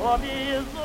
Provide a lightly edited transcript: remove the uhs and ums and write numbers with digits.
Obvious.